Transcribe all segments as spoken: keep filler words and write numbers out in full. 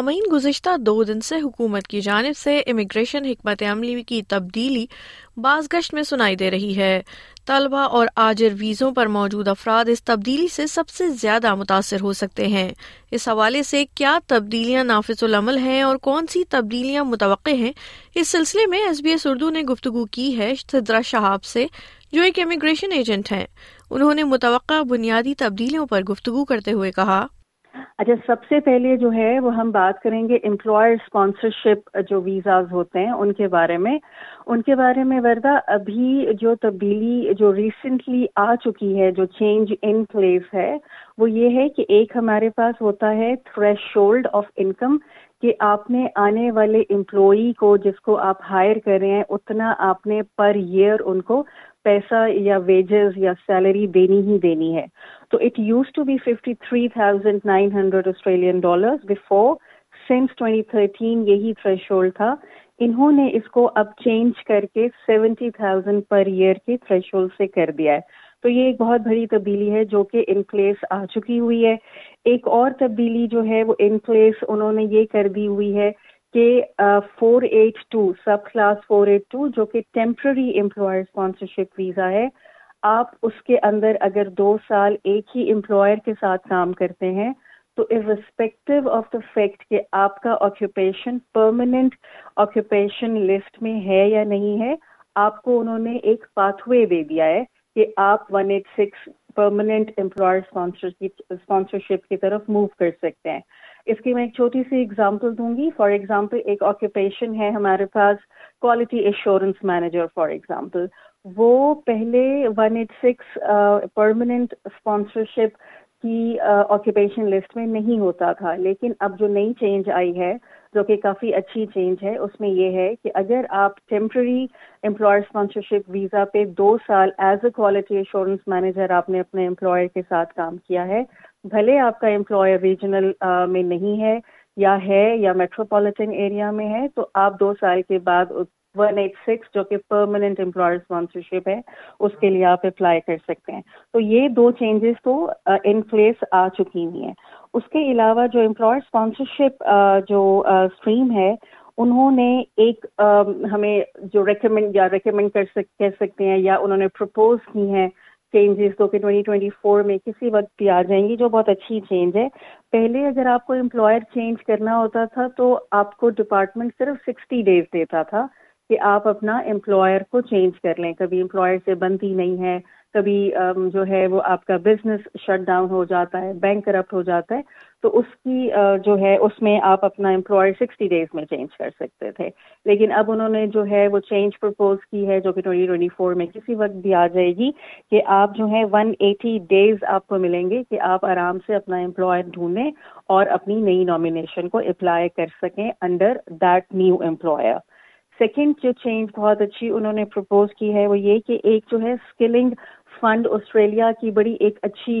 سامعین، گزشتہ دو دن سے حکومت کی جانب سے امیگریشن حکمت عملی کی تبدیلی بازگشت میں سنائی دے رہی ہے۔ طلبہ اور آجر ویزوں پر موجود افراد اس تبدیلی سے سب سے زیادہ متاثر ہو سکتے ہیں۔ اس حوالے سے کیا تبدیلیاں نافذ العمل ہیں اور کون سی تبدیلیاں متوقع ہیں، اس سلسلے میں ایس بی ایس اردو نے گفتگو کی ہے سدرا شہاب سے، جو ایک امیگریشن ایجنٹ ہیں۔ انہوں نے متوقع بنیادی تبدیلیوں پر گفتگو کرتے ہوئے کہا۔ اچھا، سب سے پہلے جو ہے وہ ہم بات کریں گے امپلائر اسپانسرشپ جو ویزاز ہوتے ہیں ان کے بارے میں ان کے بارے میں وردہ، ابھی جو تبدیلی جو ریسنٹلی آ چکی ہے، جو چینج ان پلیس ہے، وہ یہ ہے کہ ایک ہمارے پاس ہوتا ہے تھریش ہولڈ آف انکم، کہ آپ نے آنے والے امپلائی کو جس کو آپ ہائر کر رہے ہیں اتنا آپ نے پر ایئر ان کو پیسہ یا ویجز یا سیلری دینی ہی دینی ہے۔ تو it used to be fifty three thousand nine hundred Australian dollars before, since twenty thirteen یہی تھریش ہولڈ تھا۔ انہوں نے اس کو اب چینج کر کے سیونٹی تھاؤزینڈ پر ایئر کے تھریش ہولڈ سے کر دیا ہے۔ تو یہ ایک بہت بڑی تبدیلی ہے جو کہ ان پلیس آ چکی ہوئی ہے۔ ایک اور تبدیلی جو ہے وہ ان پلیس انہوں نے یہ کر دی ہوئی ہے کہ four eight two sub class four eight two جو کہ ٹیمپرری امپلائر اسپانسرشپ ویزا ہے، آپ اس کے اندر اگر دو سال ایک ہی امپلائر کے ساتھ کام کرتے ہیں تو irrespective of the fact کہ آپ کا آکوپیشن پرماننٹ آکوپیشن لسٹ میں ہے یا نہیں ہے، آپ کو انہوں نے ایک پاتھ وے دے دیا ہے کہ آپ one eight six permanent employer sponsorship کی طرف موو کر سکتے ہیں۔ اس کی میں ایک چھوٹی سی ایگزامپل دوں گی۔ فار ایگزامپل ایک آکوپیشن ہے ہمارے پاس quality assurance manager, for example وہ پہلے one eight six permanent sponsorship کی آکوپیشن لسٹ میں نہیں ہوتا تھا، لیکن اب جو نئی چینج آئی ہے جو کہ کافی اچھی چینج ہے، اس میں یہ ہے کہ اگر آپ ٹیمپرری امپلائر اسپانسرشپ ویزا پہ دو سال as a quality assurance manager آپ نے اپنے امپلائر کے ساتھ کام کیا ہے، بھلے آپ کا امپلائر ریجنل میں نہیں ہے یا ہے یا میٹروپولیٹن ایریا میں ہے، تو آپ دو سال کے بعد ون ایٹ سکس جو کہ پرماننٹ امپلائر اسپانسرشپ ہے اس کے لیے آپ اپلائی کر سکتے ہیں۔ تو یہ دو چینجز تو ان پلیس آ چکی ہوئی ہیں۔ اس کے علاوہ جو امپلائر اسپانسرشپ جو اسٹریم ہے انہوں نے ایک ہمیں جو ریکمینڈ یا ریکمینڈ کر سکتے کہہ سکتے ہیں یا انہوں نے پرپوز کی ہیں چینجز جو کہ ٹوئنٹی ٹوئنتی فور میں کسی وقت بھی آ جائیں گی، جو بہت اچھی چینج ہے۔ پہلے اگر آپ کو امپلائر چینج کرنا ہوتا تھا تو آپ کو ڈپارٹمنٹ صرف سکسٹی ڈیز دیتا تھا کہ آپ اپنا امپلائر کو چینج کر لیں، کبھی امپلائر سے بنتی نہیں ہے، کبھی جو ہے وہ آپ کا بزنس شٹ ڈاؤن ہو جاتا ہے، بینک کرپٹ ہو جاتا ہے، تو اس کی جو ہے اس میں آپ اپنا امپلائر سکسٹی ڈیز میں چینج کر سکتے تھے، لیکن اب انہوں نے جو ہے وہ چینج پرپوز کی ہے جو کہ ٹوئنٹی ٹوئنٹی فور میں کسی وقت بھی آ جائے گی کہ آپ جو ہے ون ایٹی ڈیز آپ کو ملیں گے کہ آپ آرام سے اپنا امپلائر ڈھونڈیں اور اپنی نئی نامینیشن کو اپلائی کر سکیں under that new employer. Second جو چینج بہت اچھی انہوں نے پرپوز کی ہے وہ یہ کہ ایک جو ہے اسکلنگ فنڈ آسٹریلیا کی بڑی ایک اچھی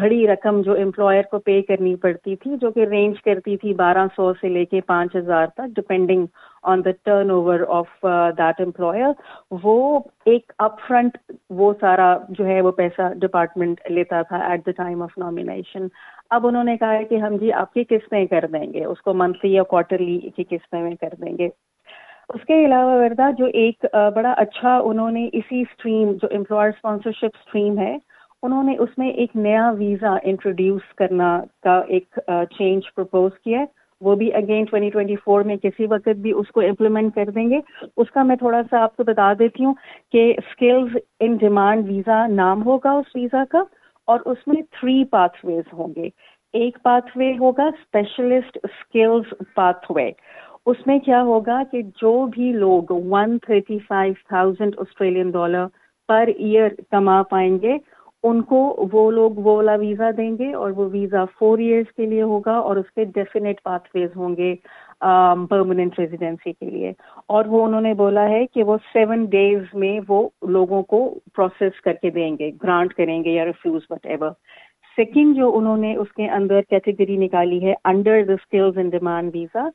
بڑی رقم جو امپلائر کو پے کرنی پڑتی تھی جو کہ رینج کرتی تھی بارہ سو سے لے کے پانچ ہزار تک depending on the turn over of that employer, وہ ایک اپ فرنٹ وہ سارا جو ہے وہ پیسہ ڈپارٹمنٹ لیتا تھا at the time of nomination. اب انہوں نے کہا ہے کہ ہم جی آپ کی قسطیں کر دیں گے، اس کو منتھلی یا کوارٹرلی کی قسطیں میں کر دیں گے۔ اس کے علاوہ وردہ جو ایک بڑا اچھا انہوں نے اسی اسٹریم جو امپلائر اسپانسرشپ اسٹریم ہے انہوں نے اس میں ایک نیا ویزا انٹروڈیوس کرنا کا ایک چینج پرپوز کیا ہے، وہ بھی اگین ٹوئنٹی ٹوئنٹی فور میں کسی وقت بھی اس کو امپلیمنٹ کر دیں گے۔ اس کا میں تھوڑا سا آپ کو بتا دیتی ہوں کہ اسکلز ان ڈیمانڈ ویزا نام ہوگا اس ویزا کا، اور اس میں تھری پاتھ ویز ہوں گے۔ ایک پاتھ وے ہوگا اسپیشلسٹ اسکلز پاتھ وے، اس میں کیا ہوگا کہ جو بھی لوگ one thirty five thousand Australian dollar per year کما پائیں گے ان کو وہ لوگ وہ والا ویزا دیں گے، اور وہ ویزا فور ایئرس کے لیے ہوگا اور اس کے ڈیفینیٹ پاتھ ویز ہوں گے پرماننٹ ریزیڈنسی کے لیے، اور وہ انہوں نے بولا ہے کہ وہ سیون ڈیز میں وہ لوگوں کو پروسیس کر کے دیں گے، گرانٹ کریں گے یا ریفیوز وٹ ایور۔ سیکنڈ جو انہوں نے اس کے اندر کیٹیگری نکالی ہے under the skills in demand visa,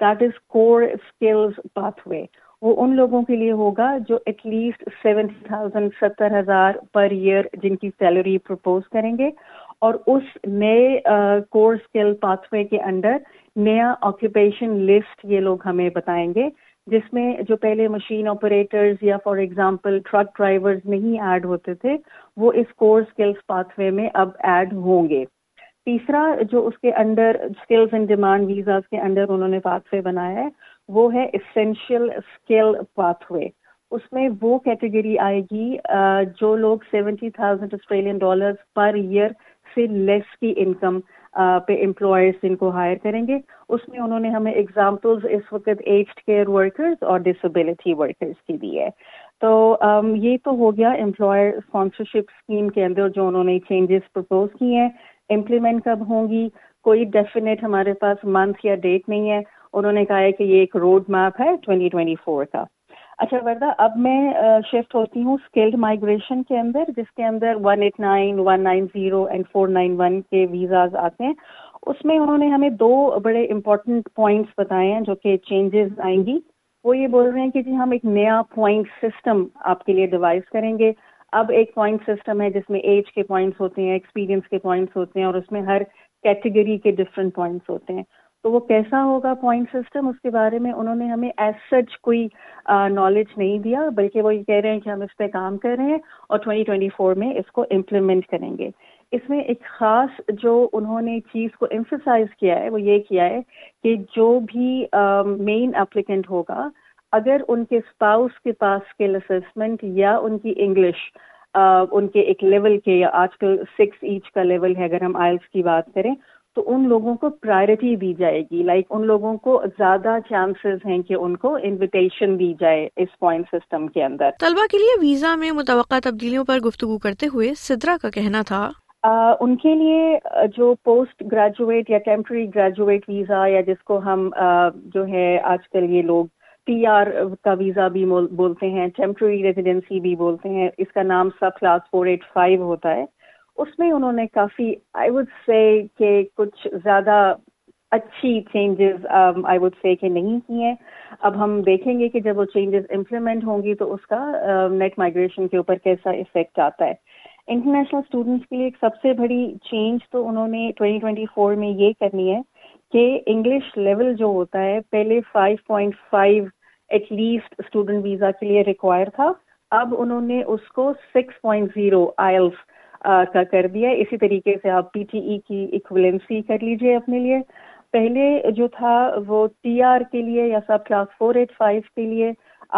that is core skills pathway, وہ ان لوگوں کے لیے ہوگا جو ایٹ لیسٹ سیون تھاؤزینڈ ستر ہزار پر ایئر جن کی سیلری پرپوز کریں گے، اور اس نئے کور اسکل پاتھ وے کے اندر نیا آکوپیشن لسٹ یہ لوگ ہمیں بتائیں گے، جس میں جو پہلے مشین آپریٹرز یا فار ایگزامپل ٹرک ڈرائیورز نہیں ایڈ ہوتے تھے وہ اس کور اسکلز پاتھ وے میں اب ایڈ ہوں گے۔ تیسرا جو اس کے اندر اسکلز اینڈ ڈیمانڈ ویزاز کے اندر انہوں نے پاتھ وے بنایا ہے وہ ہے اسینشیل اسکل پاتھ وے۔ اس میں وہ کیٹیگری آئے گی جو لوگ seventy thousand Australian dollars per year سے لیس کی انکم پہ امپلائرز ان کو ہائر کریں گے۔ اس میں انہوں نے ہمیں ایگزامپلز اس وقت ایجڈ کیئر ورکرز اور ڈسیبلٹی ورکرز کی دی ہے۔ تو یہ تو ہو گیا امپلائر اسپانسرشپ اسکیم کے اندر جو انہوں نے چینجز پرپوز کیے ہیں۔ امپلیمنٹ کب ہوں گی کوئی ڈیفینیٹ ہمارے پاس منتھ یا ڈیٹ نہیں ہے، انہوں نے کہا ہے کہ یہ ایک روڈ میپ ہے ٹوئنٹی ٹوئنٹی فور کا۔ اچھا وردہ، اب میں شفٹ ہوتی ہوں اسکلڈ مائگریشن کے اندر، جس کے اندر one eight nine, one nine zero and four nine one کے ویزاز آتے ہیں۔ اس میں انہوں نے ہمیں دو بڑے امپورٹنٹ پوائنٹس بتائے ہیں جو کہ چینجز آئیں گی۔ وہ یہ بول رہے ہیں کہ جی ہم ایک نیا پوائنٹ سسٹم آپ کے لیے ڈیوائز کریں گے۔ اب ایک پوائنٹ سسٹم ہے جس میں ایج کے پوائنٹس ہوتے ہیں، ایکسپیرینس کے پوائنٹس ہوتے ہیں، اور اس میں ہر کیٹیگری کے ڈفرینٹ پوائنٹس ہوتے ہیں۔ تو وہ کیسا ہوگا پوائنٹ سسٹم، اس کے بارے میں انہوں نے ہمیں ایز سچ کوئی نالج نہیں دیا، بلکہ وہ یہ کہہ رہے ہیں کہ ہم اس پہ کام کر رہے ہیں اور ٹوئنٹی ٹوئنٹی فور میں اس کو امپلیمنٹ کریں گے۔ اس میں ایک خاص جو انہوں نے چیز کو ایمفسائز کیا ہے وہ یہ کیا ہے کہ جو بھی مین اپلیکنٹ ہوگا، اگر ان کے اسپاؤس کے پاس اسکل اسسمنٹ یا ان کی انگلش ان کے ایک لیول کے، یا آج کل سکس ایچ کا لیول ہے اگر ہم آئلس کی بات کریں، تو ان لوگوں کو پرائرٹی دی جائے گی، لائک ان لوگوں کو زیادہ چانسز ہیں کہ ان کو انویٹیشن دی جائے اس پوائنٹ سسٹم کے اندر۔ طلبہ کے لیے ویزا میں متوقع تبدیلیوں پر گفتگو کرتے ہوئے سدرا کا کہنا تھا آ, ان کے لیے جو پوسٹ گریجویٹ یا ٹیمپرری گریجویٹ ویزا، یا جس کو ہم آ, جو ہے آج کل یہ لوگ پی آر کا ویزا بھی بولتے ہیں، ٹیمپرری ریزیڈنسی بھی بولتے ہیں، اس کا نام sub class four eight five ہوتا ہے، اس میں انہوں نے کافی آئی وڈ سے کہ کچھ زیادہ اچھی چینجز آئی وڈ سے کہ نہیں کی ہیں۔ اب ہم دیکھیں گے کہ جب وہ چینجز امپلیمنٹ ہوں گی تو اس کا نیٹ مائگریشن کے اوپر کیسا افیکٹ آتا ہے۔ انٹرنیشنل اسٹوڈنٹس کے لیے ایک سب سے بڑی چینج تو انہوں نے ٹوئنٹی ٹوئنٹی فور میں یہ کرنی ہے کہ انگلش لیول جو ہوتا ہے پہلے five point five at least student visa کے لیے ریکوائر تھا، اب انہوں نے اس کو سکس پوائنٹ زیرو آئلس کا کر دیا۔ اسی طریقے سے آپ پی ٹی ای کی ایکویلنسی کر لیجئے اپنے لیے۔ پہلے جو تھا وہ ٹی آر کے لیے یا sub class four eight five کے لیے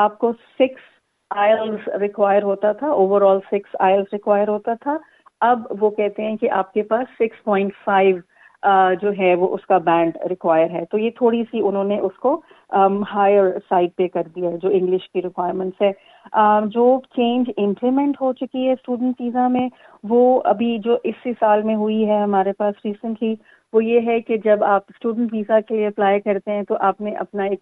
آپ کو سکس آئلس ریکوائر ہوتا تھا، overall six IELTS require ہوتا تھا، اب وہ کہتے ہیں کہ آپ کے پاس سکس پوائنٹ فائیو جو ہے وہ اس کا بینڈ ریکوائر ہے۔ تو یہ تھوڑی سی انہوں نے اس کو ہائر سائڈ پہ کر دیا ہے جو انگلش کی ریکوائرمنٹس ہے۔ جو چینج امپلیمنٹ ہو چکی ہے اسٹوڈنٹ ویزا میں وہ ابھی جو اسی سال میں ہوئی ہے ہمارے پاس ریسنٹلی، وہ یہ ہے کہ جب آپ اسٹوڈنٹ ویزا کے لیے اپلائی کرتے ہیں تو آپ نے اپنا ایک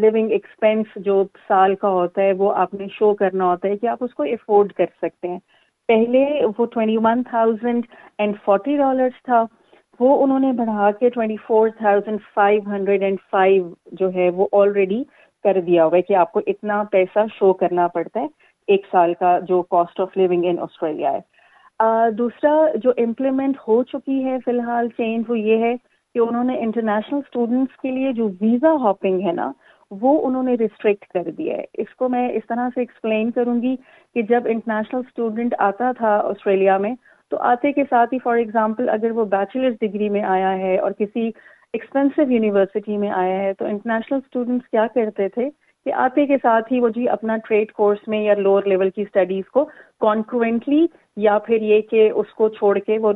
لیونگ ایکسپینس جو سال کا ہوتا ہے وہ آپ نے شو کرنا ہوتا ہے کہ آپ اس کو افورڈ کر سکتے ہیں۔ پہلے وہ twenty one thousand and forty dollars تھا، وہ انہوں نے بڑھا کے twenty four thousand five hundred and five جو ہے وہ آلریڈی کر دیا ہوا ہے کہ آپ کو اتنا پیسہ شو کرنا پڑتا ہے ایک سال کا جو cost of living in Australia ہے۔ آ, دوسرا جو امپلیمنٹ ہو چکی ہے فی الحال چینج وہ یہ ہے کہ انہوں نے انٹرنیشنل اسٹوڈنٹس کے لیے جو ویزا ہاپنگ ہے نا وہ انہوں نے ریسٹرکٹ کر دیا ہے۔ اس کو میں اس طرح سے ایکسپلین کروں گی کہ جب انٹرنیشنل اسٹوڈنٹ آتا تھا آسٹریلیا میں تو آتے کے ساتھ ہی فار ایگزامپل اگر وہ بیچلرز ڈگری میں آیا ہے اور کسی ایکسپینسو یونیورسٹی میں آیا ہے تو انٹرنیشنل اسٹوڈنٹس کیا کرتے تھے کہ آتے کے ساتھ ہی وہ جی اپنا ٹریڈ کورس میں یا لوور لیول کی اسٹڈیز کو کانکوینٹلی یا پھر یہ کہ اس کو چھوڑ کے وہ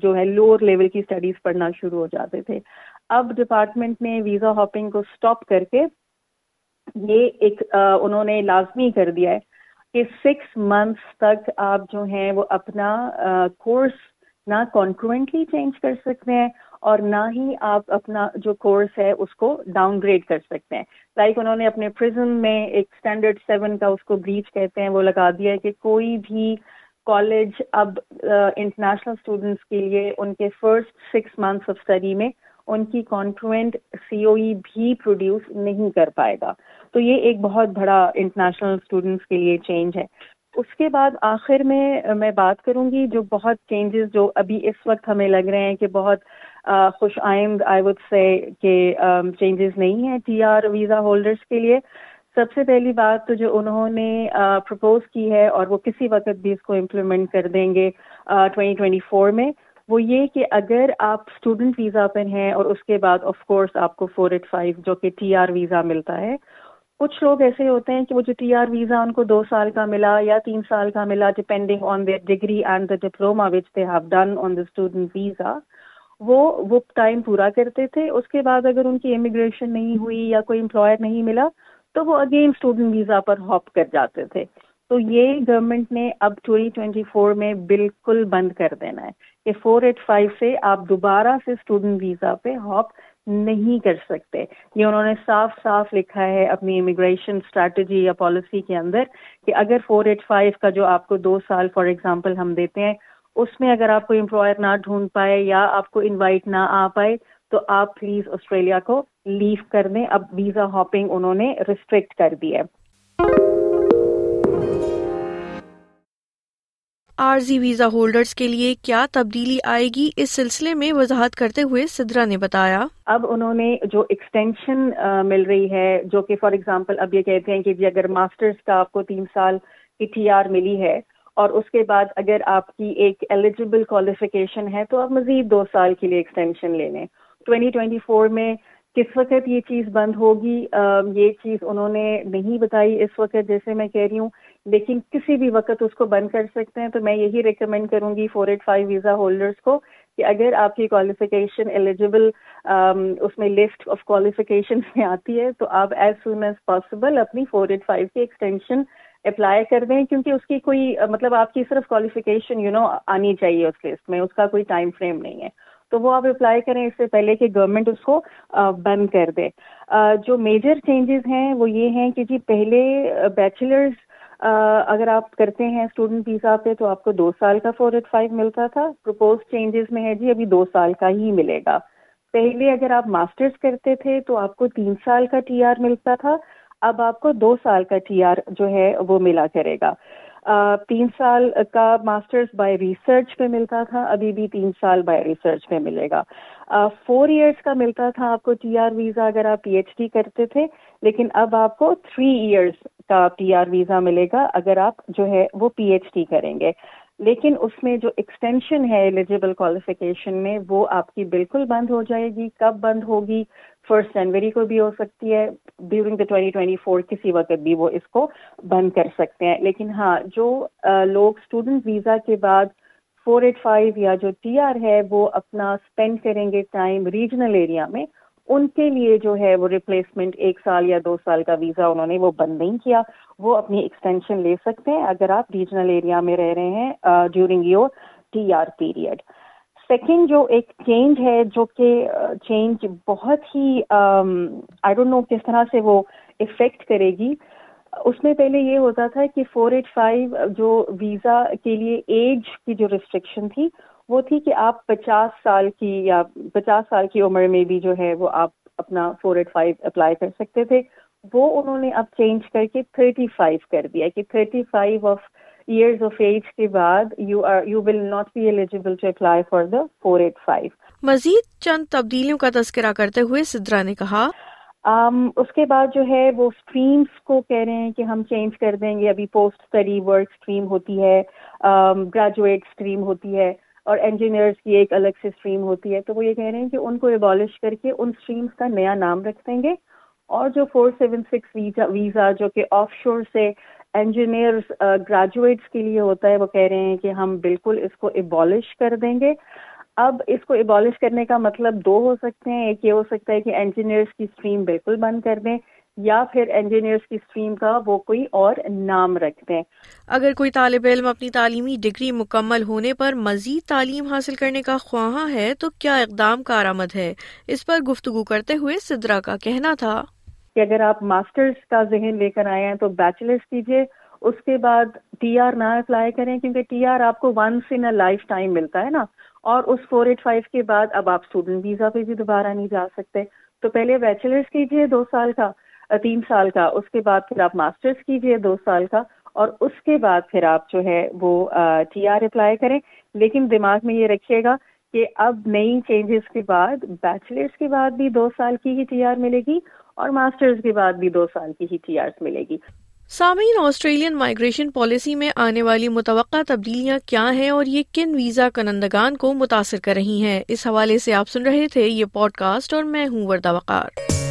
جو ہے لوور لیول کی اسٹڈیز پڑھنا شروع ہو جاتے تھے۔ اب ڈپارٹمنٹ نے ویزا ہاپنگ کو اسٹاپ کر کے یہ ایک انہوں نے لازمی کر دیا ہے کہ سکس منتھس تک آپ جو ہیں وہ اپنا کورس نہ کانکوئنٹلی چینج کر سکتے ہیں اور نہ ہی آپ اپنا جو کورس ہے اس کو ڈاؤن گریڈ کر سکتے ہیں۔ لائک انہوں نے اپنے پریزم میں ایک اسٹینڈرڈ سیون کا اس کو بریچ کہتے ہیں وہ لگا دیا ہے کہ کوئی بھی کالج اب انٹرنیشنل اسٹوڈنٹس کے لیے ان کے first six months of study میں ان کی کانکوئنٹ سی او ای بھی پروڈیوس نہیں کر پائے گا۔ تو یہ ایک بہت بڑا انٹرنیشنل اسٹوڈنٹس کے لیے چینج ہے۔ اس کے بعد آخر میں میں بات کروں گی جو بہت چینجز جو ابھی اس وقت ہمیں لگ رہے ہیں کہ بہت خوش آئند آئی وڈ سے کہ چینجز نہیں ہیں ٹی آر ویزا ہولڈرز کے لیے. سب سے پہلی بات تو جو انہوں نے پرپوز کی ہے اور وہ کسی وقت بھی اس کو امپلیمنٹ کر دیں گے ٹوئنٹی ٹوئنٹی فور میں، وہ یہ کہ اگر آپ اسٹوڈنٹ ویزا پر ہیں اور اس کے بعد آف کورس آپ کو فور ایٹ فائیو جو کہ ٹی آر ویزا ملتا ہے. کچھ لوگ ایسے ہوتے ہیں کہ وہ جو ٹی آر ویزا ان کو دو سال کا ملا یا تین سال کا ملا depending on their degree and the diploma which they have done on the student visa, وہ وہ ٹائم پورا کرتے تھے. اس کے بعد اگر ان کی امیگریشن نہیں ہوئی یا کوئی امپلائر نہیں ملا تو وہ اگین اسٹوڈنٹ ویزا پر ہاپ کر جاتے تھے. تو یہ گورنمنٹ نے اب ٹوئنٹی ٹوئنٹی فور میں بالکل بند کر دینا ہے کہ فور ایٹ فائیو سے آپ دوبارہ سے اسٹوڈنٹ ویزا پہ ہاپ نہیں کر سکتے. یہ انہوں نے صاف صاف لکھا ہے اپنی امیگریشن اسٹریٹجی یا پالیسی کے اندر کہ اگر فور ایٹ فائیو کا جو آپ کو دو سال فار ایگزامپل ہم دیتے ہیں اس میں اگر آپ کو امپلائر نہ ڈھونڈ پائے یا آپ کو انوائٹ نہ آ پائے تو آپ پلیز آسٹریلیا کو لیو کر دیں. اب ویزا ہاپنگ انہوں نے ریسٹرکٹ کر دی ہے. عارضی ویزا ہولڈرز کے لیے کیا تبدیلی آئے گی، اس سلسلے میں وضاحت کرتے ہوئے سدرا نے بتایا اب انہوں نے جو ایکسٹینشن مل رہی ہے جو کہ فار ایگزامپل اب یہ کہتے ہیں کہ جی اگر ماسٹرز کا آپ کو تین سال کی ٹی آر ملی ہے اور اس کے بعد اگر آپ کی ایک ایلیجیبل کوالیفیکیشن ہے تو آپ مزید دو سال کے لیے ایکسٹینشن لے لیں. ٹوئنٹی ٹوئنٹی فور میں کس وقت یہ چیز بند ہوگی یہ چیز انہوں نے نہیں بتائی اس وقت جیسے میں کہہ رہی ہوں، لیکن کسی بھی وقت اس کو بند کر سکتے ہیں. تو میں یہی ریکمینڈ کروں گی four eight five visa holders کو کہ اگر آپ کی کوالیفیکیشن ایلیجیبل اس میں لسٹ آف کوالیفیکیشن میں آتی ہے تو آپ ایز سون ایز پاسبل اپنی فور ایٹ فائیو کی ایکسٹینشن اپلائی کر دیں، کیونکہ اس کی کوئی مطلب آپ کی صرف کوالیفیکیشن یو نو آنی چاہیے اس لسٹ میں، اس کا کوئی ٹائم فریم نہیں ہے. تو وہ آپ اپلائی کریں اس سے پہلے کہ گورنمنٹ اس کو بند کر دے. جو میجر چینجز ہیں وہ یہ ہیں کہ جی پہلے بیچلرز اگر آپ کرتے ہیں اسٹوڈنٹ ویزا پہ تو آپ کو دو سال کا فور ایٹ فائیو ملتا تھا. پرپوز چینجز میں ہے جی ابھی دو سال کا ہی ملے گا. پہلے اگر آپ ماسٹرز کرتے تھے تو آپ کو تین سال کا ٹی آر ملتا تھا، اب آپ کو دو سال کا ٹی آر جو ہے وہ ملا کرے گا. تین سال کا ماسٹرز بائی ریسرچ پہ ملتا تھا، ابھی بھی تین سال بائی ریسرچ پہ ملے گا. فور ایئرس کا ملتا تھا آپ کو ٹی آر ویزا اگر آپ پی ایچ ڈی کرتے تھے، لیکن اب آپ کو تھری ایئرس کا ٹی آر ویزا ملے گا اگر آپ جو ہے وہ پی ایچ ڈی کریں گے. لیکن اس میں جو ایکسٹینشن ہے ایلیجیبل کوالیفیکیشن میں وہ آپ کی بالکل بند ہو جائے گی. کب بند ہوگی؟ فرسٹ جنوری کو بھی ہو سکتی ہے، during the twenty twenty four کسی وقت بھی وہ اس کو بند کر سکتے ہیں. لیکن ہاں جو لوگ اسٹوڈنٹ ویزا کے بعد فور ایٹ فائیو یا جو ٹی آر ہے وہ اپنا اسپینڈ کریں گے ٹائم ریجنل ایریا میں، ان کے لیے جو ہے وہ ریپلیسمنٹ ایک سال یا دو سال کا ویزا انہوں نے وہ بند نہیں کیا، وہ اپنی ایکسٹینشن لے سکتے ہیں اگر آپ ریجنل ایریا میں رہ رہے ہیں during your T R period. Second جو ایک چینج ہے جو کہ چینج بہت ہی آئی ڈونٹ نو کس طرح سے وہ افیکٹ کرے گی، اس میں پہلے یہ ہوتا تھا کہ فور ایٹ فائیو جو ویزا کے لیے ایج کی جو ریسٹرکشن تھی وہ تھی کہ آپ پچاس سال کی یا پچاس سال کی عمر میں بھی جو ہے وہ آپ اپنا فور ایٹ فائیو اپلائی کر سکتے تھے. وہ انہوں نے اب چینج کر کے تھرٹی فائیو کر دیا کہ thirty five of years of age کے بعد you are you will not be eligible to apply for the four eight five. مزید چند تبدیلیوں کا تذکرہ کرتے ہوئے سدرا نے کہا um, اس کے بعد جو ہے وہ اسٹریمس کو کہہ رہے ہیں کہ ہم چینج کر دیں گے. ابھی پوسٹ اسٹڈی ورک اسٹریم ہوتی ہے، گریجویٹ um, اسٹریم ہوتی ہے اور انجینئرس کی ایک الگ سے اسٹریم ہوتی ہے. تو وہ یہ کہہ رہے ہیں کہ ان کو ایبالش کر کے ان اسٹریمس کا نیا نام رکھ دیں گے اور جو four seven six visa visa جو کہ آف شور سے انجینئرس گریجویٹس کے لیے ہوتا ہے، وہ کہہ رہے ہیں کہ ہم بالکل اس کو ایبالش کر دیں گے. اب اس کو ایبالش کرنے کا مطلب دو ہو سکتے ہیں. ایک یہ ہو سکتا ہے کہ انجینئرس کی اسٹریم بالکل بند کر دیں یا پھر انجینئرس کی اسٹریم کا وہ کوئی اور نام رکھ دیں. اگر کوئی طالب علم اپنی تعلیمی ڈگری مکمل ہونے پر مزید تعلیم حاصل کرنے کا خواہاں ہے تو کیا اقدام کارآمد ہے، اس پر گفتگو کرتے ہوئے سدرا کا کہنا تھا کہ اگر آپ ماسٹرز کا ذہن لے کر آئے ہیں تو بیچلرز کیجیے، اس کے بعد ٹی آر نہ اپلائی کریں کیونکہ ٹی آر آپ کو once in a lifetime ملتا ہے نا، اور اس فور ایٹ فائیو کے بعد اب آپ اسٹوڈنٹ ویزا پہ بھی دوبارہ نہیں جا سکتے. تو پہلے بیچلرز کیجیے دو سال کا تین سال کا، اس کے بعد پھر آپ ماسٹرز کیجیے دو سال کا، اور اس کے بعد پھر آپ جو ہے وہ ٹی آر اپلائی کریں. لیکن دماغ میں یہ رکھیے گا کہ اب نئی چینجز کے بعد بیچلرس کے بعد بھی دو سال کی ہی ٹی آر ملے گی اور ماسٹرز کے بعد بھی دو سال کی ہی ٹی آر ملے گی. سامعین, آسٹریلین مائیگریشن پالیسی میں آنے والی متوقع تبدیلیاں کیا ہیں اور یہ کن ویزا کنندگان کو متاثر کر رہی ہیں؟ اس حوالے سے آپ سن رہے تھے یہ پوڈ کاسٹ اور میں ہوں وردہ وقار.